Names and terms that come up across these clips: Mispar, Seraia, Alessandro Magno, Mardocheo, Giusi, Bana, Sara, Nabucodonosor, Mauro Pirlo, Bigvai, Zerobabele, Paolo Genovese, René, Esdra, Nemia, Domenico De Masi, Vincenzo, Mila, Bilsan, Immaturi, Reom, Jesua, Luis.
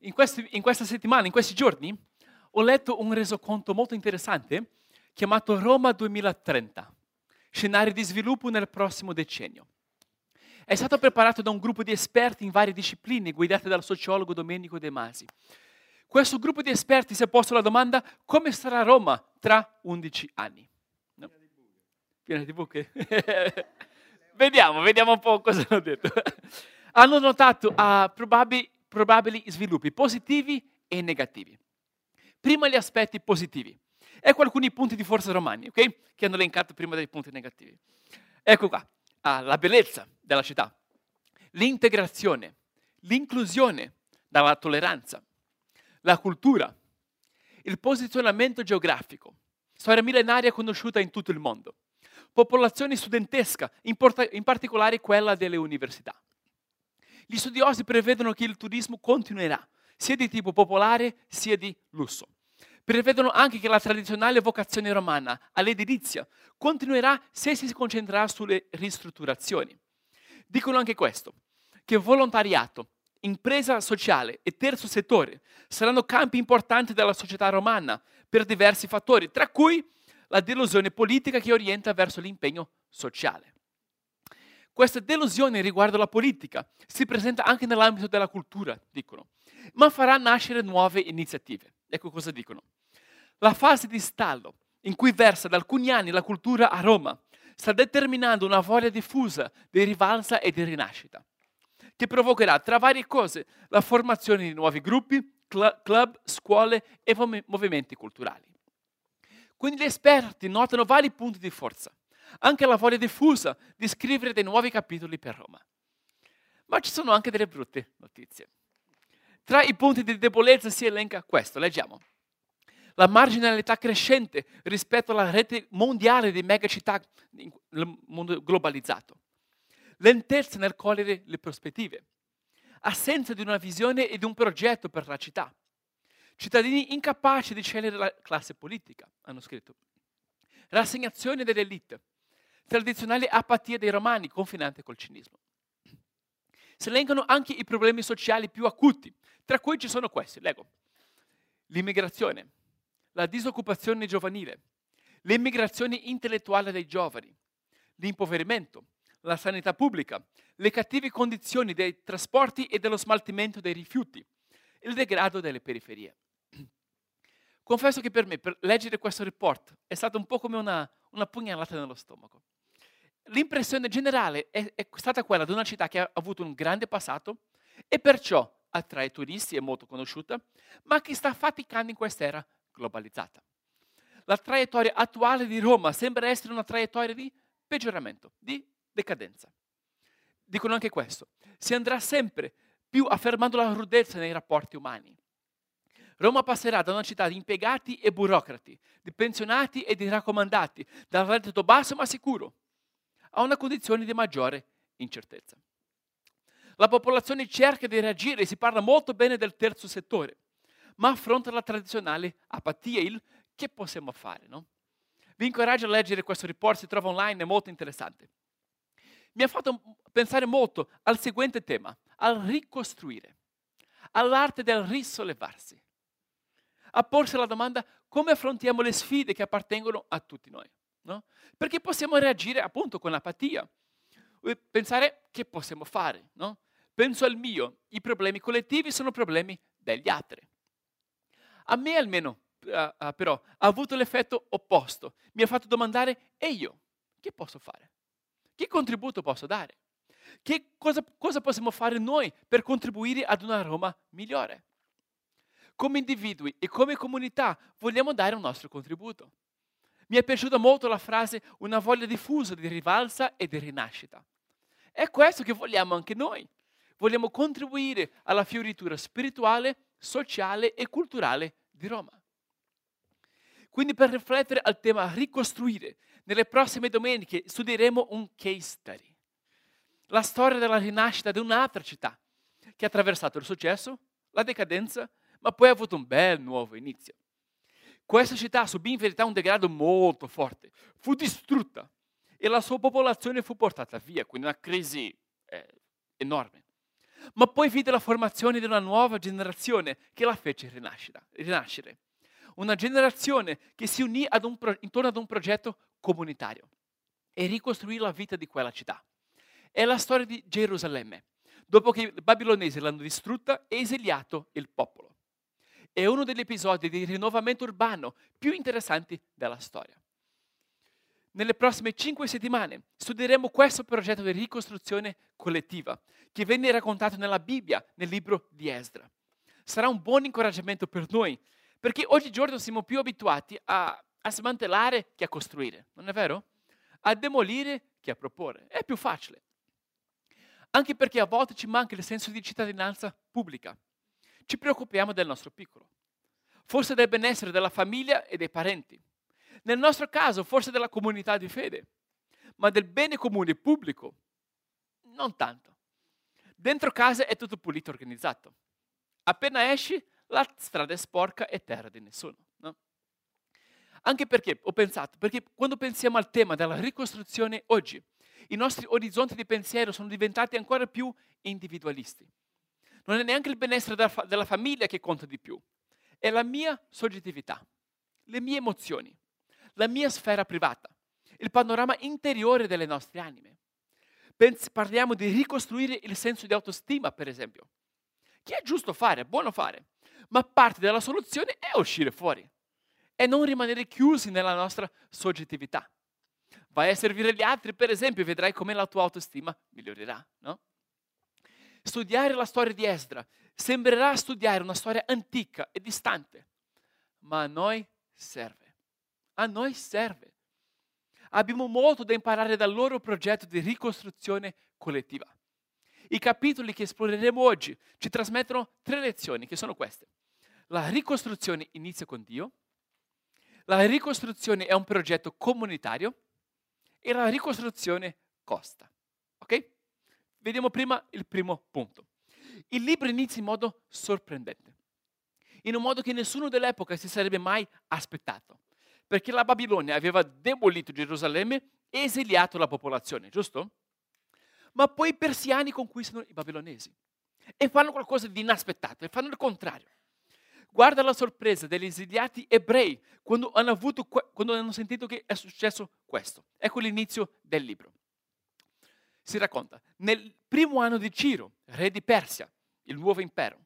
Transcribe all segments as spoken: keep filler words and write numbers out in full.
in, questi, in questa settimana, in questi giorni, ho letto un resoconto molto interessante chiamato Roma duemilatrenta, scenari di sviluppo nel prossimo decennio. È stato preparato da un gruppo di esperti in varie discipline guidate dal sociologo Domenico De Masi. Questo gruppo di esperti si è posto la domanda: come sarà Roma tra undici anni? No? Piena di buche. Vediamo, vediamo un po' cosa hanno detto. Hanno notato uh, probabili, probabili sviluppi positivi e negativi. Prima gli aspetti positivi. Ecco alcuni punti di forza romani, ok? Che hanno elencato prima dei punti negativi. Ecco qua. Ah, la bellezza della città, l'integrazione, l'inclusione dalla tolleranza, la cultura, il posizionamento geografico, storia millenaria conosciuta in tutto il mondo, popolazione studentesca, in, porta- in particolare quella delle università. Gli studiosi prevedono che il turismo continuerà, sia di tipo popolare sia di lusso. Prevedono anche che la tradizionale vocazione romana all'edilizia continuerà se si concentrerà sulle ristrutturazioni. Dicono anche questo, che volontariato, impresa sociale e terzo settore saranno campi importanti della società romana per diversi fattori, tra cui la delusione politica che orienta verso l'impegno sociale. Questa delusione riguardo la politica si presenta anche nell'ambito della cultura, dicono, ma farà nascere nuove iniziative. Ecco cosa dicono. La fase di stallo in cui versa da alcuni anni la cultura a Roma sta determinando una voglia diffusa di rivalsa e di rinascita, che provocherà, tra varie cose, la formazione di nuovi gruppi, cl- club, scuole e mov- movimenti culturali. Quindi gli esperti notano vari punti di forza, anche la voglia diffusa di scrivere dei nuovi capitoli per Roma. Ma ci sono anche delle brutte notizie. Tra i punti di debolezza si elenca questo, leggiamo. La marginalità crescente rispetto alla rete mondiale di megacittà nel mondo globalizzato. Lentezza nel cogliere le prospettive. Assenza di una visione e di un progetto per la città. Cittadini incapaci di scegliere la classe politica, hanno scritto. Rassegnazione dell'elite. Tradizionale apatia dei romani, confinante col cinismo. Si elencano anche i problemi sociali più acuti, tra cui ci sono questi, leggo. L'immigrazione, la disoccupazione giovanile, l'immigrazione intellettuale dei giovani, l'impoverimento, la sanità pubblica, le cattive condizioni dei trasporti e dello smaltimento dei rifiuti, il degrado delle periferie. Confesso che per me, per leggere questo report, è stato un po' come una, una pugnalata nello stomaco. L'impressione generale è, è stata quella di una città che ha avuto un grande passato e perciò attrae turisti, è molto conosciuta, ma che sta faticando in quest'era globalizzata. La traiettoria attuale di Roma sembra essere una traiettoria di peggioramento, di decadenza. Dicono anche questo. Si andrà sempre più affermando la rudezza nei rapporti umani. Roma passerà da una città di impiegati e burocrati, di pensionati e di raccomandati, dal reddito basso ma sicuro, a una condizione di maggiore incertezza. La popolazione cerca di reagire e si parla molto bene del terzo settore, ma affronta la tradizionale apatia, il che possiamo fare, no? Vi incoraggio a leggere questo report, si trova online, è molto interessante. Mi ha fatto pensare molto al seguente tema, al ricostruire, all'arte del risollevarsi, a porsi la domanda: come affrontiamo le sfide che appartengono a tutti noi? No? Perché possiamo reagire appunto con apatia, pensare che possiamo fare, no? Penso al mio, i problemi collettivi sono problemi degli altri. A me almeno uh, però ha avuto l'effetto opposto, mi ha fatto domandare: e io che posso fare? Che contributo posso dare? Che cosa, cosa possiamo fare noi per contribuire ad una Roma migliore? Come individui e come comunità vogliamo dare un nostro contributo. Mi è piaciuta molto la frase una voglia diffusa di rivalsa e di rinascita. È questo che vogliamo anche noi. Vogliamo contribuire alla fioritura spirituale, sociale e culturale di Roma. Quindi, per riflettere al tema ricostruire, nelle prossime domeniche studieremo un case study. La storia della rinascita di un'altra città che ha attraversato il successo, la decadenza, ma poi ha avuto un bel nuovo inizio. Questa città subì in verità un degrado molto forte, fu distrutta e la sua popolazione fu portata via, quindi una crisi eh, enorme. ma poi vide la formazione di una nuova generazione che la fece rinascere. Una generazione che si unì ad un pro- intorno ad un progetto comunitario e ricostruì la vita di quella città. È la storia di Gerusalemme, dopo che i babilonesi l'hanno distrutta e esiliato il popolo. È uno degli episodi di rinnovamento urbano più interessanti della storia. Nelle prossime cinque settimane studieremo questo progetto di ricostruzione collettiva che venne raccontato nella Bibbia, nel libro di Esdra. Sarà un buon incoraggiamento per noi, perché oggigiorno siamo più abituati a, a smantellare che a costruire, non è vero? A demolire che a proporre. È più facile. Anche perché a volte ci manca il senso di cittadinanza pubblica. Ci preoccupiamo del nostro piccolo. Forse del benessere della famiglia e dei parenti. Nel nostro caso, forse della comunità di fede. Ma del bene comune pubblico, non tanto. Dentro casa è tutto pulito e organizzato. Appena esci, la strada è sporca e terra di nessuno. No? Anche perché, ho pensato, perché quando pensiamo al tema della ricostruzione oggi, i nostri orizzonti di pensiero sono diventati ancora più individualisti. Non è neanche il benessere della, fa- della famiglia che conta di più, è la mia soggettività, le mie emozioni, la mia sfera privata, il panorama interiore delle nostre anime. Pens- parliamo di ricostruire il senso di autostima, per esempio, che è giusto fare, è buono fare, ma parte della soluzione è uscire fuori e non rimanere chiusi nella nostra soggettività. Vai a servire gli altri, per esempio, e vedrai come la tua autostima migliorerà, no? Studiare la storia di Esdra sembrerà studiare una storia antica e distante, ma a noi serve. A noi serve. Abbiamo molto da imparare dal loro progetto di ricostruzione collettiva. I capitoli che esploreremo oggi ci trasmettono tre lezioni, che sono queste. La ricostruzione inizia con Dio, la ricostruzione è un progetto comunitario e la ricostruzione costa. Ok? Vediamo prima il primo punto. Il libro inizia in modo sorprendente, in un modo che nessuno dell'epoca si sarebbe mai aspettato, perché la Babilonia aveva demolito Gerusalemme e esiliato la popolazione, giusto? Ma poi i persiani conquistano i babilonesi e fanno qualcosa di inaspettato, e fanno il contrario. Guarda la sorpresa degli esiliati ebrei quando hanno, avuto, quando hanno sentito che è successo questo. Ecco l'inizio del libro. Si racconta, nel primo anno di Ciro, re di Persia, il nuovo impero,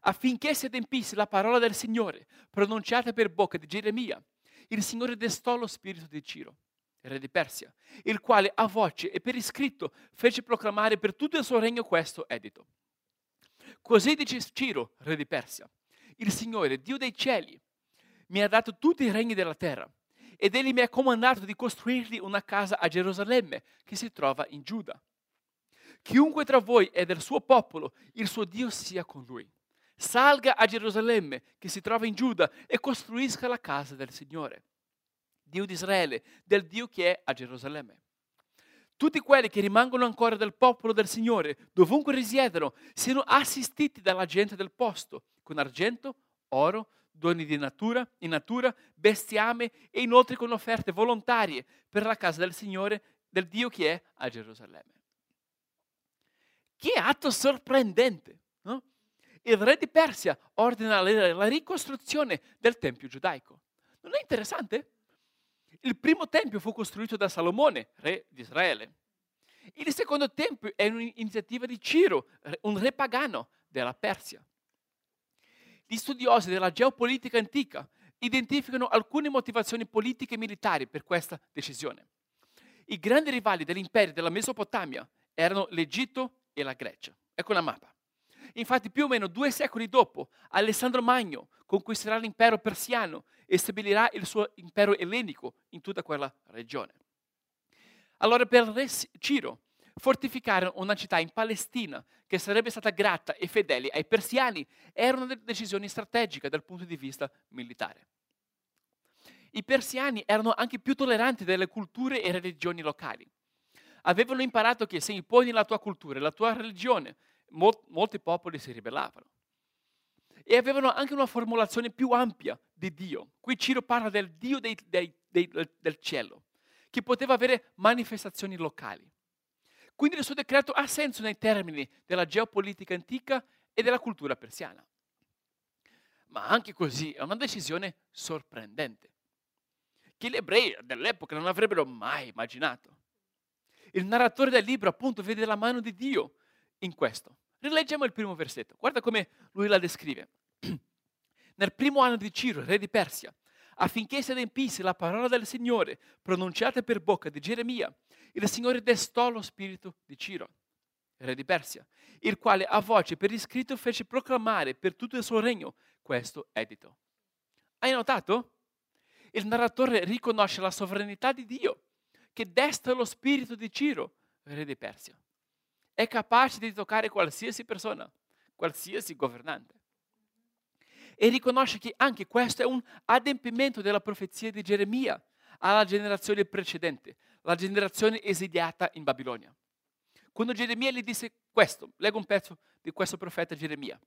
affinché si adempisse la parola del Signore, pronunciata per bocca di Geremia, il Signore destò lo spirito di Ciro, re di Persia, il quale a voce e per iscritto fece proclamare per tutto il suo regno questo editto. Così dice Ciro, re di Persia, il Signore, Dio dei cieli, mi ha dato tutti i regni della terra ed egli mi ha comandato di costruirgli una casa a Gerusalemme che si trova in Giuda. Chiunque tra voi è del suo popolo, il suo Dio sia con lui. Salga a Gerusalemme che si trova in Giuda e costruisca la casa del Signore, Dio di Israele, del Dio che è a Gerusalemme. Tutti quelli che rimangono ancora del popolo del Signore, dovunque risiedano, siano assistiti dalla gente del posto, con argento, oro, doni di natura, in natura, bestiame e inoltre con offerte volontarie per la casa del Signore, del Dio che è a Gerusalemme. Che atto sorprendente, no? Il re di Persia ordina la ricostruzione del tempio giudaico. Non è interessante? Il primo tempio fu costruito da Salomone, re di Israele. Il secondo tempio è un'iniziativa di Ciro, un re pagano della Persia. Gli studiosi della geopolitica antica identificano alcune motivazioni politiche e militari per questa decisione. I grandi rivali dell'impero della Mesopotamia erano l'Egitto e la Grecia. Ecco la mappa. Infatti, più o meno due secoli dopo, Alessandro Magno conquisterà l'impero persiano e stabilirà il suo impero ellenico in tutta quella regione. Allora, per il re Ciro, fortificarono una città in Palestina che sarebbe stata grata e fedele ai persiani era una decisione strategica dal punto di vista militare. I persiani erano anche più tolleranti delle culture e religioni locali. Avevano imparato che se imponi la tua cultura e la tua religione, molti popoli si ribellavano. E avevano anche una formulazione più ampia di Dio. Qui Ciro parla del Dio dei, dei, dei, del cielo, che poteva avere manifestazioni locali. Quindi il suo decreto ha senso nei termini della geopolitica antica e della cultura persiana. Ma anche così è una decisione sorprendente, che gli ebrei dell'epoca non avrebbero mai immaginato. Il narratore del libro appunto vede la mano di Dio in questo. Rileggiamo il primo versetto, guarda come lui la descrive. Nel primo anno di Ciro, re di Persia, affinché si adempisse la parola del Signore pronunciata per bocca di Geremia, il Signore destò lo spirito di Ciro, re di Persia, il quale a voce per iscritto fece proclamare per tutto il suo regno questo editto. Hai notato? Il narratore riconosce la sovranità di Dio che desta lo spirito di Ciro, re di Persia. È capace di toccare qualsiasi persona, qualsiasi governante. E riconosce che anche questo è un adempimento della profezia di Geremia alla generazione precedente, la generazione esiliata in Babilonia. Quando Geremia gli disse questo, leggo un pezzo di questo profeta Geremia.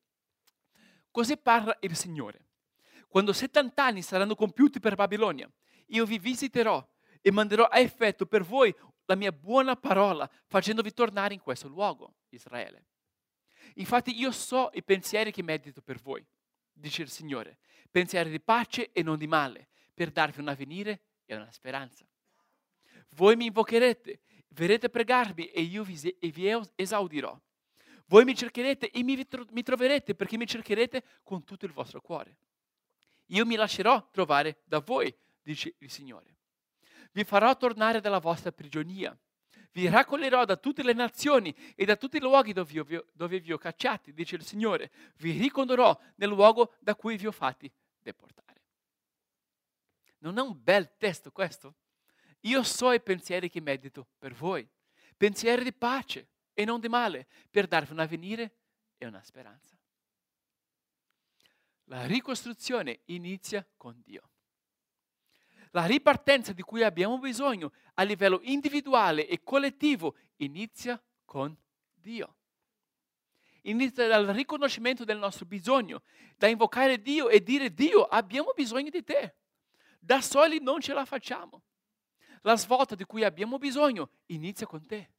Così parla il Signore. Quando settanta anni saranno compiuti per Babilonia, io vi visiterò e manderò a effetto per voi la mia buona parola, facendovi tornare in questo luogo, Israele. Infatti io so i pensieri che medito per voi, dice il Signore, pensieri di pace e non di male, per darvi un avvenire e una speranza. Voi mi invocherete, verrete a pregarmi e io vi, e vi esaudirò. Voi mi cercherete e mi, tro- mi troverete, perché mi cercherete con tutto il vostro cuore. Io mi lascerò trovare da voi, dice il Signore. Vi farò tornare dalla vostra prigionia. Vi raccoglierò da tutte le nazioni e da tutti i luoghi dove, io, dove vi ho cacciati, dice il Signore. Vi ricondurrò nel luogo da cui vi ho fatti deportare. Non è un bel testo questo? Io so i pensieri che medito per voi, pensieri di pace e non di male, per darvi un avvenire e una speranza. La ricostruzione inizia con Dio. La ripartenza di cui abbiamo bisogno a livello individuale e collettivo inizia con Dio. Inizia dal riconoscimento del nostro bisogno, da invocare Dio e dire: Dio, abbiamo bisogno di te. Da soli non ce la facciamo. La svolta di cui abbiamo bisogno inizia con te.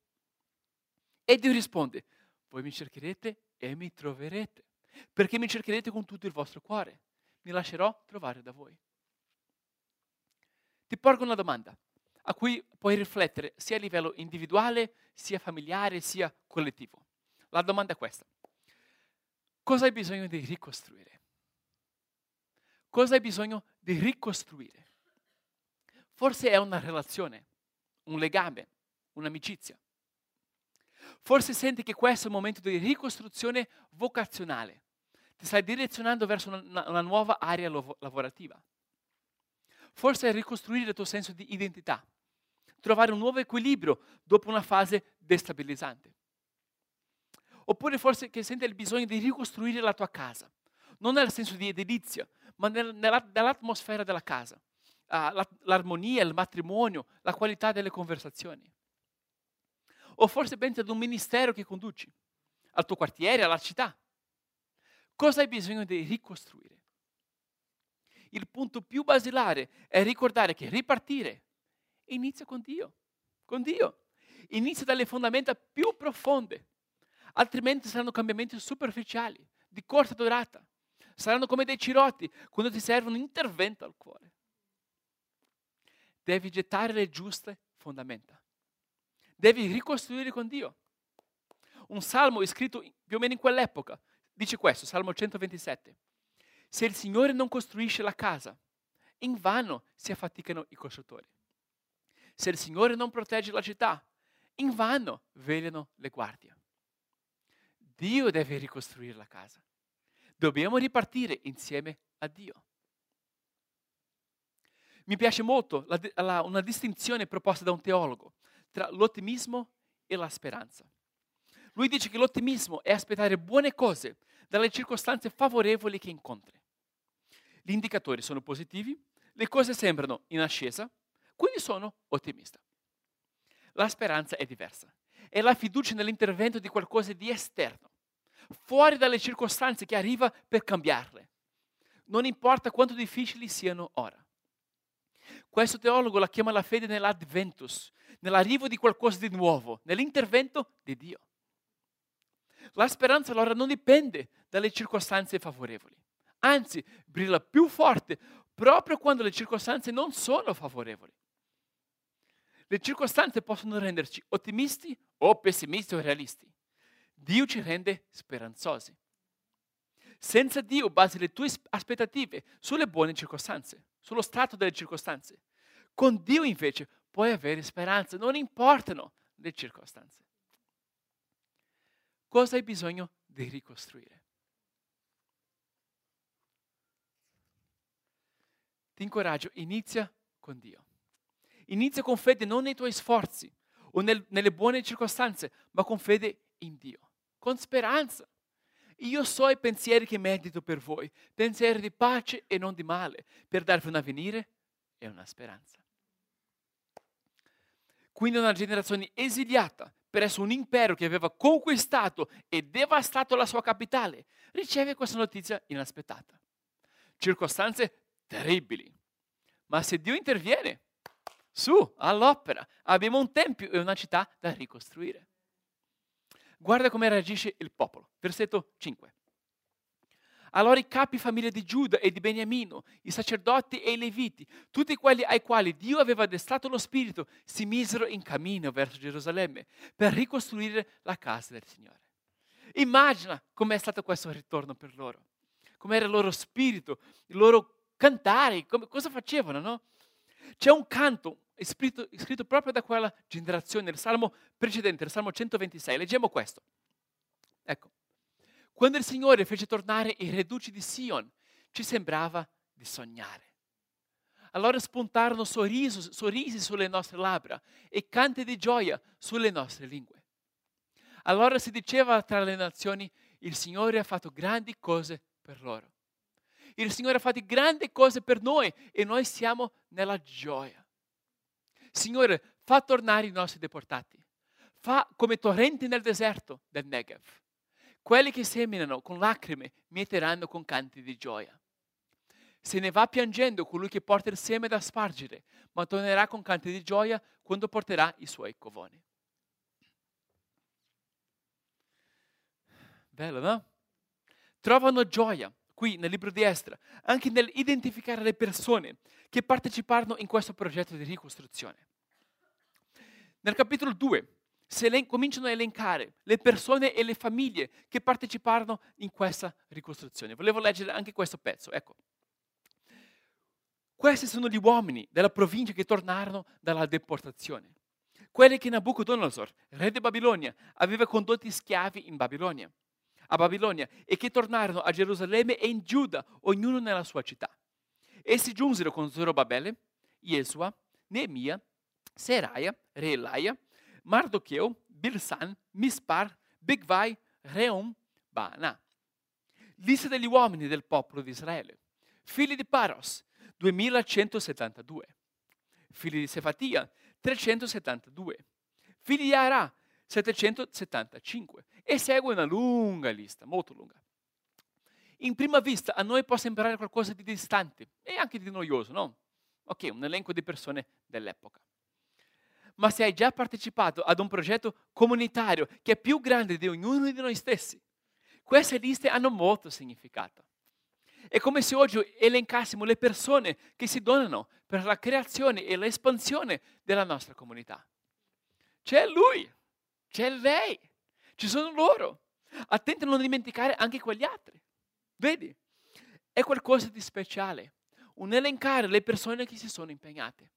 E Dio risponde: voi mi cercherete e mi troverete, perché mi cercherete con tutto il vostro cuore. Mi lascerò trovare da voi. Ti porgo una domanda a cui puoi riflettere sia a livello individuale, sia familiare, sia collettivo. La domanda è questa. Cosa hai bisogno di ricostruire? Cosa hai bisogno di ricostruire? Forse è una relazione, un legame, un'amicizia. Forse senti che questo è un momento di ricostruzione vocazionale. Ti stai direzionando verso una, una nuova area lo- lavorativa. Forse è ricostruire il tuo senso di identità, trovare un nuovo equilibrio dopo una fase destabilizzante. Oppure forse che senti il bisogno di ricostruire la tua casa, non nel senso di edilizia, ma nel, nella, nell'atmosfera della casa, ah, la, l'armonia, il matrimonio, la qualità delle conversazioni. O forse pensi ad un ministero che conduci, al tuo quartiere, alla città. Cosa hai bisogno di ricostruire? Il punto più basilare è ricordare che ripartire inizia con Dio, con Dio. Inizia dalle fondamenta più profonde, altrimenti saranno cambiamenti superficiali, di corta durata. Saranno come dei cerotti quando ti serve un intervento al cuore. Devi gettare le giuste fondamenta. Devi ricostruire con Dio. Un salmo scritto più o meno in quell'epoca dice questo, Salmo centoventisette. Se il Signore non costruisce la casa, in vano si affaticano i costruttori. Se il Signore non protegge la città, in vano vegliano le guardie. Dio deve ricostruire la casa. Dobbiamo ripartire insieme a Dio. Mi piace molto la, la, una distinzione proposta da un teologo tra l'ottimismo e la speranza. Lui dice che l'ottimismo è aspettare buone cose dalle circostanze favorevoli che incontri. Gli indicatori sono positivi, le cose sembrano in ascesa, quindi sono ottimista. La speranza è diversa. È la fiducia nell'intervento di qualcosa di esterno, fuori dalle circostanze, che arriva per cambiarle. Non importa quanto difficili siano ora. Questo teologo la chiama la fede nell'adventus, nell'arrivo di qualcosa di nuovo, nell'intervento di Dio. La speranza allora non dipende dalle circostanze favorevoli, anzi brilla più forte proprio quando le circostanze non sono favorevoli. Le circostanze possono renderci ottimisti o pessimisti o realisti. Dio ci rende speranzosi. Senza Dio basi le tue aspettative sulle buone circostanze, sullo stato delle circostanze. Con Dio invece puoi avere speranza, non importano le circostanze. Cosa hai bisogno di ricostruire? Ti incoraggio, inizia con Dio. Inizia con fede non nei tuoi sforzi o nel, nelle buone circostanze, ma con fede in Dio, con speranza. Io so i pensieri che medito per voi, pensieri di pace e non di male, per darvi un avvenire e una speranza. Quindi una generazione esiliata presso un impero che aveva conquistato e devastato la sua capitale riceve questa notizia inaspettata. Circostanze terribili. Ma se Dio interviene, su, all'opera, abbiamo un tempio e una città da ricostruire. Guarda come reagisce il popolo. Versetto cinque. Allora i capi famiglia di Giuda e di Beniamino, i sacerdoti e i leviti, tutti quelli ai quali Dio aveva addestrato lo spirito, si misero in cammino verso Gerusalemme per ricostruire la casa del Signore. Immagina com'è stato questo ritorno per loro, com'era il loro spirito, il loro cantare, come, cosa facevano, no? C'è un canto Scritto, scritto proprio da quella generazione, il salmo precedente, il salmo centoventisei. Leggiamo questo. Ecco. Quando il Signore fece tornare i reduci di Sion, ci sembrava di sognare. Allora spuntarono sorrisi, sorrisi sulle nostre labbra e canti di gioia sulle nostre lingue. Allora si diceva tra le nazioni, il Signore ha fatto grandi cose per loro. Il Signore ha fatto grandi cose per noi e noi siamo nella gioia. Signore, fa tornare i nostri deportati. Fa come torrenti nel deserto del Negev. Quelli che seminano con lacrime mieteranno con canti di gioia. Se ne va piangendo colui che porta il seme da spargere, ma tornerà con canti di gioia quando porterà i suoi covoni. Bello, no? Trovano gioia qui nel libro di Esdra, anche nell'identificare le persone che parteciparono in questo progetto di ricostruzione. Nel capitolo due si elen- cominciano a elencare le persone e le famiglie che parteciparono in questa ricostruzione. Volevo leggere anche questo pezzo, ecco. Questi sono gli uomini della provincia che tornarono dalla deportazione, quelli che Nabucodonosor, re di Babilonia, aveva condotti schiavi in Babilonia. a Babilonia e che tornarono a Gerusalemme e in Giuda, ognuno nella sua città. Essi giunsero con Zerobabele, Jesua, Nemia, Seraia, Reilaia, Mardocheo, Bilsan, Mispar, Bigvai, Reom, Bana. Lista degli uomini del popolo di Israele. Figli di Paros, duemilacentosettantadue. Figli di Sefatia, trecentosettantadue. Figli di Ara, settecentosettantacinque. E segue una lunga lista, molto lunga. In prima vista a noi può sembrare qualcosa di distante e anche di noioso, no? Ok, un elenco di persone dell'epoca. Ma se hai già partecipato ad un progetto comunitario che è più grande di ognuno di noi stessi, queste liste hanno molto significato. È come se oggi elencassimo le persone che si donano per la creazione e l'espansione della nostra comunità. C'è lui! C'è lei, ci sono loro. Attenti a non dimenticare anche quegli altri. Vedi? È qualcosa di speciale, un elencare le persone che si sono impegnate,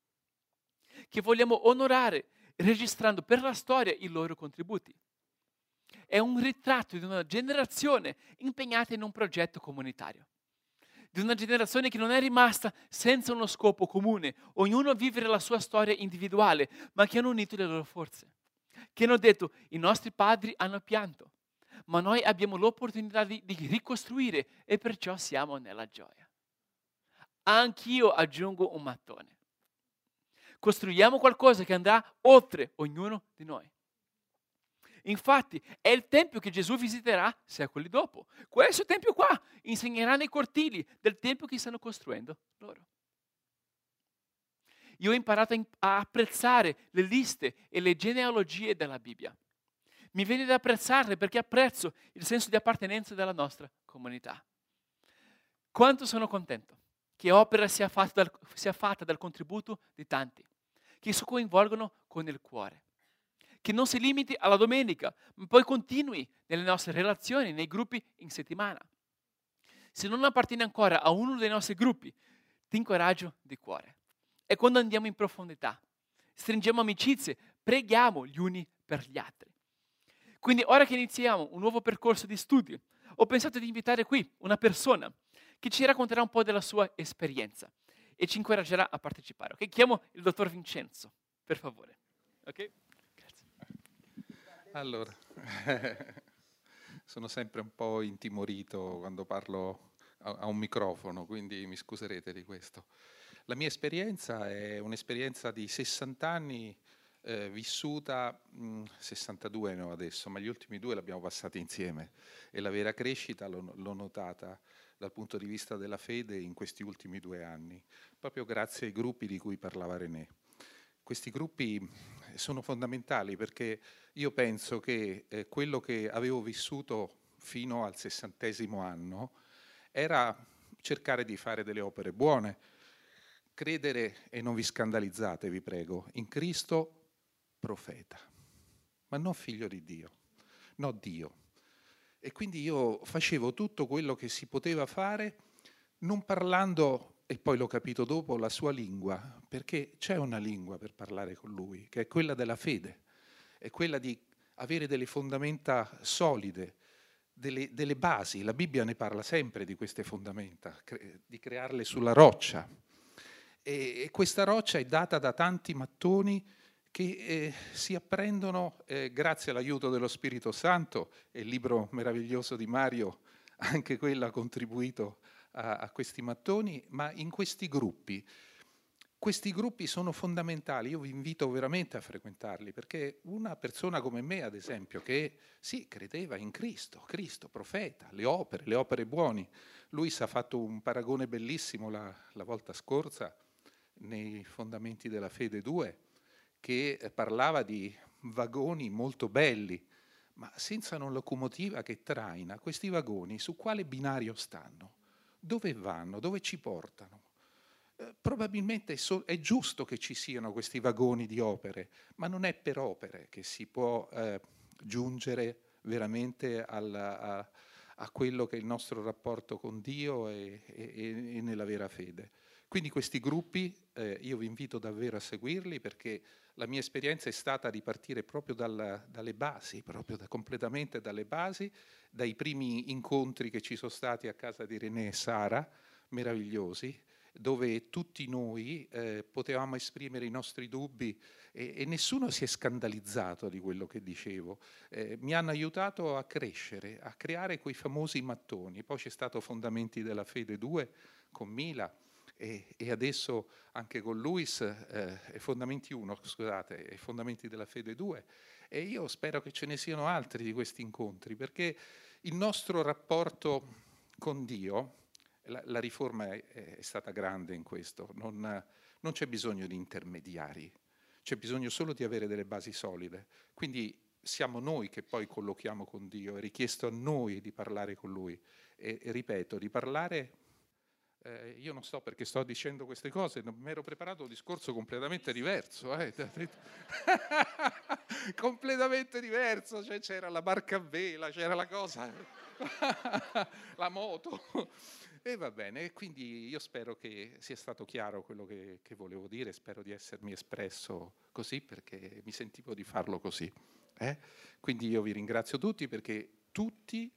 che vogliamo onorare registrando per la storia i loro contributi. È un ritratto di una generazione impegnata in un progetto comunitario, di una generazione che non è rimasta senza uno scopo comune, ognuno a vivere la sua storia individuale, ma che hanno unito le loro forze. Che hanno detto, i nostri padri hanno pianto, ma noi abbiamo l'opportunità di, di ricostruire e perciò siamo nella gioia. Anch'io aggiungo un mattone. Costruiamo qualcosa che andrà oltre ognuno di noi. Infatti è il tempio che Gesù visiterà secoli dopo. Questo tempio qua insegnerà nei cortili del tempio che stanno costruendo loro. Io ho imparato a apprezzare le liste e le genealogie della Bibbia. Mi viene da apprezzarle perché apprezzo il senso di appartenenza della nostra comunità. Quanto sono contento che opera sia fatta dal, sia fatta dal contributo di tanti, che si coinvolgono con il cuore, che non si limiti alla domenica, ma poi continui nelle nostre relazioni, nei gruppi in settimana. Se non appartieni ancora a uno dei nostri gruppi, ti incoraggio di cuore. E quando andiamo in profondità, stringiamo amicizie, preghiamo gli uni per gli altri. Quindi ora che iniziamo un nuovo percorso di studi, ho pensato di invitare qui una persona che ci racconterà un po' della sua esperienza e ci incoraggerà a partecipare. Okay? Chiamo il dottor Vincenzo, per favore. Ok? Grazie. Allora, sono sempre un po' intimorito quando parlo a un microfono, quindi mi scuserete di questo. La mia esperienza è un'esperienza di sessanta anni eh, vissuta, mh, sessantadue no adesso, ma gli ultimi due l'abbiamo passati insieme e la vera crescita l'ho, l'ho notata dal punto di vista della fede in questi ultimi due anni, proprio grazie ai gruppi di cui parlava René. Questi gruppi sono fondamentali perché io penso che eh, quello che avevo vissuto fino al sessantesimo anno era cercare di fare delle opere buone, credere, e non vi scandalizzate, vi prego, in Cristo profeta, ma non figlio di Dio, no Dio. E quindi io facevo tutto quello che si poteva fare, non parlando, e poi l'ho capito dopo, la sua lingua, perché c'è una lingua per parlare con lui, che è quella della fede, è quella di avere delle fondamenta solide, delle, delle basi. La Bibbia ne parla sempre di queste fondamenta, cre- di crearle sulla roccia. E, e questa roccia è data da tanti mattoni che eh, si apprendono eh, grazie all'aiuto dello Spirito Santo, e il libro meraviglioso di Mario, anche quello ha contribuito a, a questi mattoni, ma in questi gruppi. Questi gruppi sono fondamentali, io vi invito veramente a frequentarli, perché una persona come me, ad esempio, che sì, credeva in Cristo, Cristo, profeta, le opere, le opere buone. Luis ha fatto un paragone bellissimo la, la volta scorsa, nei Fondamenti della Fede due, che parlava di vagoni molto belli, ma senza una locomotiva che traina, questi vagoni su quale binario stanno? Dove vanno? Dove ci portano? Eh, probabilmente è, so- è giusto che ci siano questi vagoni di opere, ma non è per opere che si può eh, giungere veramente alla, a, a quello che è il nostro rapporto con Dio e, e, e nella vera fede. Quindi questi gruppi, eh, io vi invito davvero a seguirli, perché la mia esperienza è stata di partire proprio dalla, dalle basi, proprio da, completamente dalle basi, dai primi incontri che ci sono stati a casa di René e Sara, meravigliosi, dove tutti noi eh, potevamo esprimere i nostri dubbi e, e nessuno si è scandalizzato di quello che dicevo. Eh, mi hanno aiutato a crescere, a creare quei famosi mattoni. Poi c'è stato Fondamenti della Fede due con Mila, E, e adesso anche con Luis, eh, e Fondamenti uno, scusate, e Fondamenti della Fede due, e io spero che ce ne siano altri di questi incontri, perché il nostro rapporto con Dio, la, la riforma è, è stata grande in questo, non, non c'è bisogno di intermediari, c'è bisogno solo di avere delle basi solide, quindi siamo noi che poi collochiamo con Dio, è richiesto a noi di parlare con Lui, e, e ripeto, di parlare. Eh, io non so perché sto dicendo queste cose, non mi ero preparato un discorso completamente diverso, eh. completamente diverso, cioè c'era la barca a vela, c'era la cosa, la moto, e va bene, quindi io spero che sia stato chiaro quello che, che volevo dire, spero di essermi espresso così, perché mi sentivo di farlo così, eh? Quindi io vi ringrazio tutti, perché tutti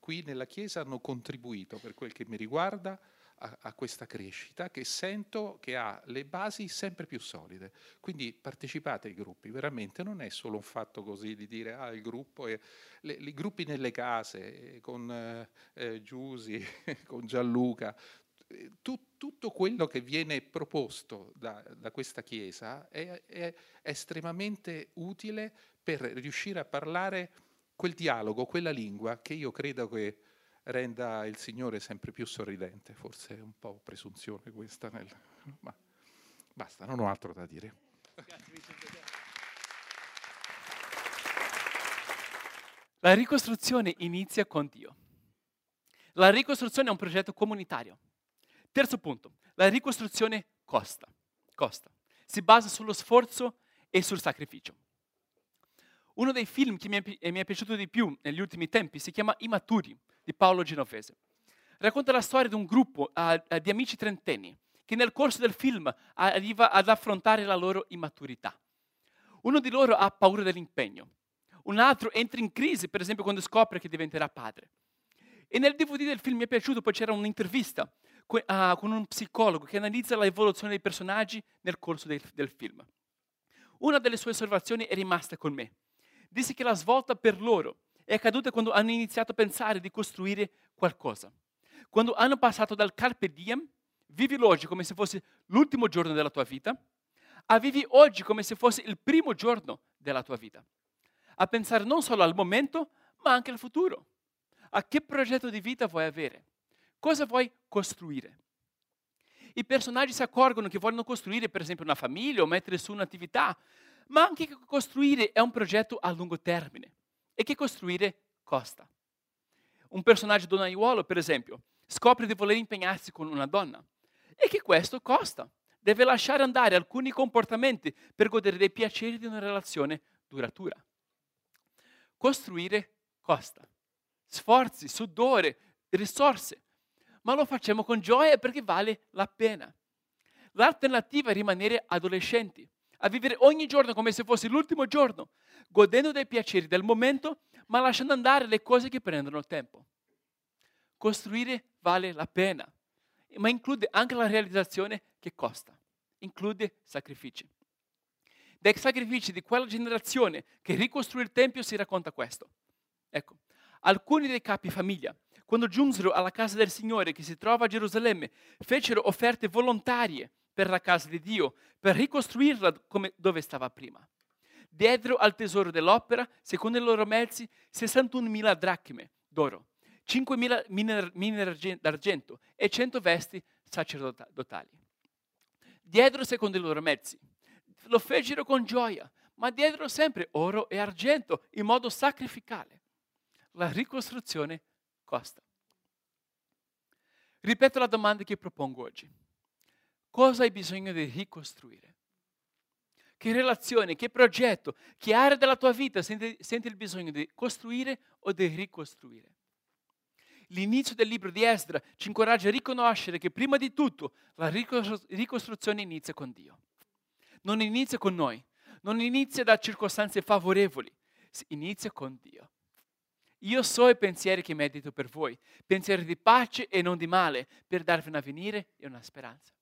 qui nella Chiesa hanno contribuito, per quel che mi riguarda, A, a questa crescita che sento che ha le basi sempre più solide. Quindi partecipate ai gruppi, veramente non è solo un fatto così di dire ah il gruppo, è, le, i gruppi nelle case, con eh, Giusi, con Gianluca, tu, tutto quello che viene proposto da, da questa Chiesa è, è estremamente utile per riuscire a parlare quel dialogo, quella lingua che io credo che renda il Signore sempre più sorridente, forse è un po' presunzione questa, nel... ma Basta, non ho altro da dire. La ricostruzione inizia con Dio. La ricostruzione è un progetto comunitario. Terzo punto, la ricostruzione costa. costa. Si basa sullo sforzo e sul sacrificio. Uno dei film che mi è, mi è piaciuto di più negli ultimi tempi si chiama Immaturi, di Paolo Genovese. Racconta la storia di un gruppo uh, di amici trentenni che nel corso del film arriva ad affrontare la loro immaturità. Uno di loro ha paura dell'impegno. Un altro entra in crisi, per esempio, quando scopre che diventerà padre. E nel D V D del film mi è piaciuto, poi c'era un'intervista con, uh, con un psicologo che analizza l'evoluzione dei personaggi nel corso del, del film. Una delle sue osservazioni è rimasta con me. Disse che la svolta per loro è accaduta quando hanno iniziato a pensare di costruire qualcosa. Quando hanno passato dal carpe diem, vivi l'oggi come se fosse l'ultimo giorno della tua vita, a vivi oggi come se fosse il primo giorno della tua vita. A pensare non solo al momento, ma anche al futuro. A che progetto di vita vuoi avere? Cosa vuoi costruire? I personaggi si accorgono che vogliono costruire, per esempio, una famiglia o mettere su un'attività, ma anche che costruire è un progetto a lungo termine e che costruire costa. Un personaggio donnaiuolo, per esempio, scopre di voler impegnarsi con una donna e che questo costa. Deve lasciare andare alcuni comportamenti per godere dei piaceri di una relazione duratura. Costruire costa. Sforzi, sudore, risorse. Ma lo facciamo con gioia perché vale la pena. L'alternativa è rimanere adolescenti, a vivere ogni giorno come se fosse l'ultimo giorno, godendo dei piaceri del momento, ma lasciando andare le cose che prendono tempo. Costruire vale la pena, ma include anche la realizzazione che costa. Include sacrifici. Dai sacrifici di quella generazione che ricostruì il Tempio si racconta questo. Ecco, alcuni dei capi famiglia, quando giunsero alla casa del Signore che si trova a Gerusalemme, fecero offerte volontarie per la casa di Dio, per ricostruirla come dove stava prima. Diedero al tesoro dell'opera, secondo i loro mezzi, sessantunomila dracme d'oro, cinquemila mine, mine d'argento e cento vesti sacerdotali. Diedero secondo i loro mezzi. Lo fecero con gioia, ma diedero sempre oro e argento in modo sacrificale. La ricostruzione costa. Ripeto la domanda che propongo oggi. Cosa hai bisogno di ricostruire? Che relazione, che progetto, che area della tua vita senti, senti il bisogno di costruire o di ricostruire? L'inizio del libro di Esdra ci incoraggia a riconoscere che prima di tutto la ricostruzione inizia con Dio. Non inizia con noi, non inizia da circostanze favorevoli, inizia con Dio. Io so i pensieri che medito per voi, pensieri di pace e non di male, per darvi un avvenire e una speranza.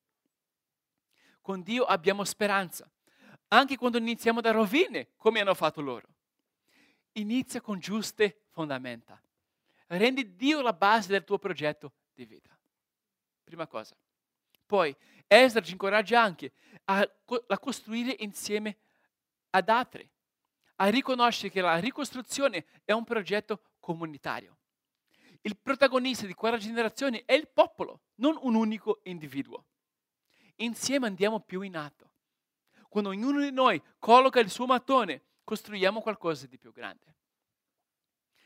Con Dio abbiamo speranza, anche quando iniziamo da rovine, come hanno fatto loro. Inizia con giuste fondamenta. Rendi Dio la base del tuo progetto di vita. Prima cosa. Poi, Esdra ci incoraggia anche a, a costruire insieme ad altri, a riconoscere che la ricostruzione è un progetto comunitario. Il protagonista di quella generazione è il popolo, non un unico individuo. Insieme andiamo più in alto. Quando ognuno di noi colloca il suo mattone, costruiamo qualcosa di più grande.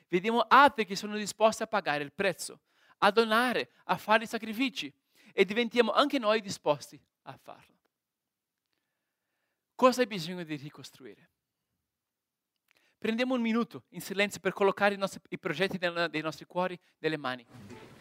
Vediamo altri che sono disposti a pagare il prezzo, a donare, a fare i sacrifici e diventiamo anche noi disposti a farlo. Cosa hai bisogno di ricostruire? Prendiamo un minuto in silenzio per collocare i, nostri, i progetti dei nostri cuori nelle mani.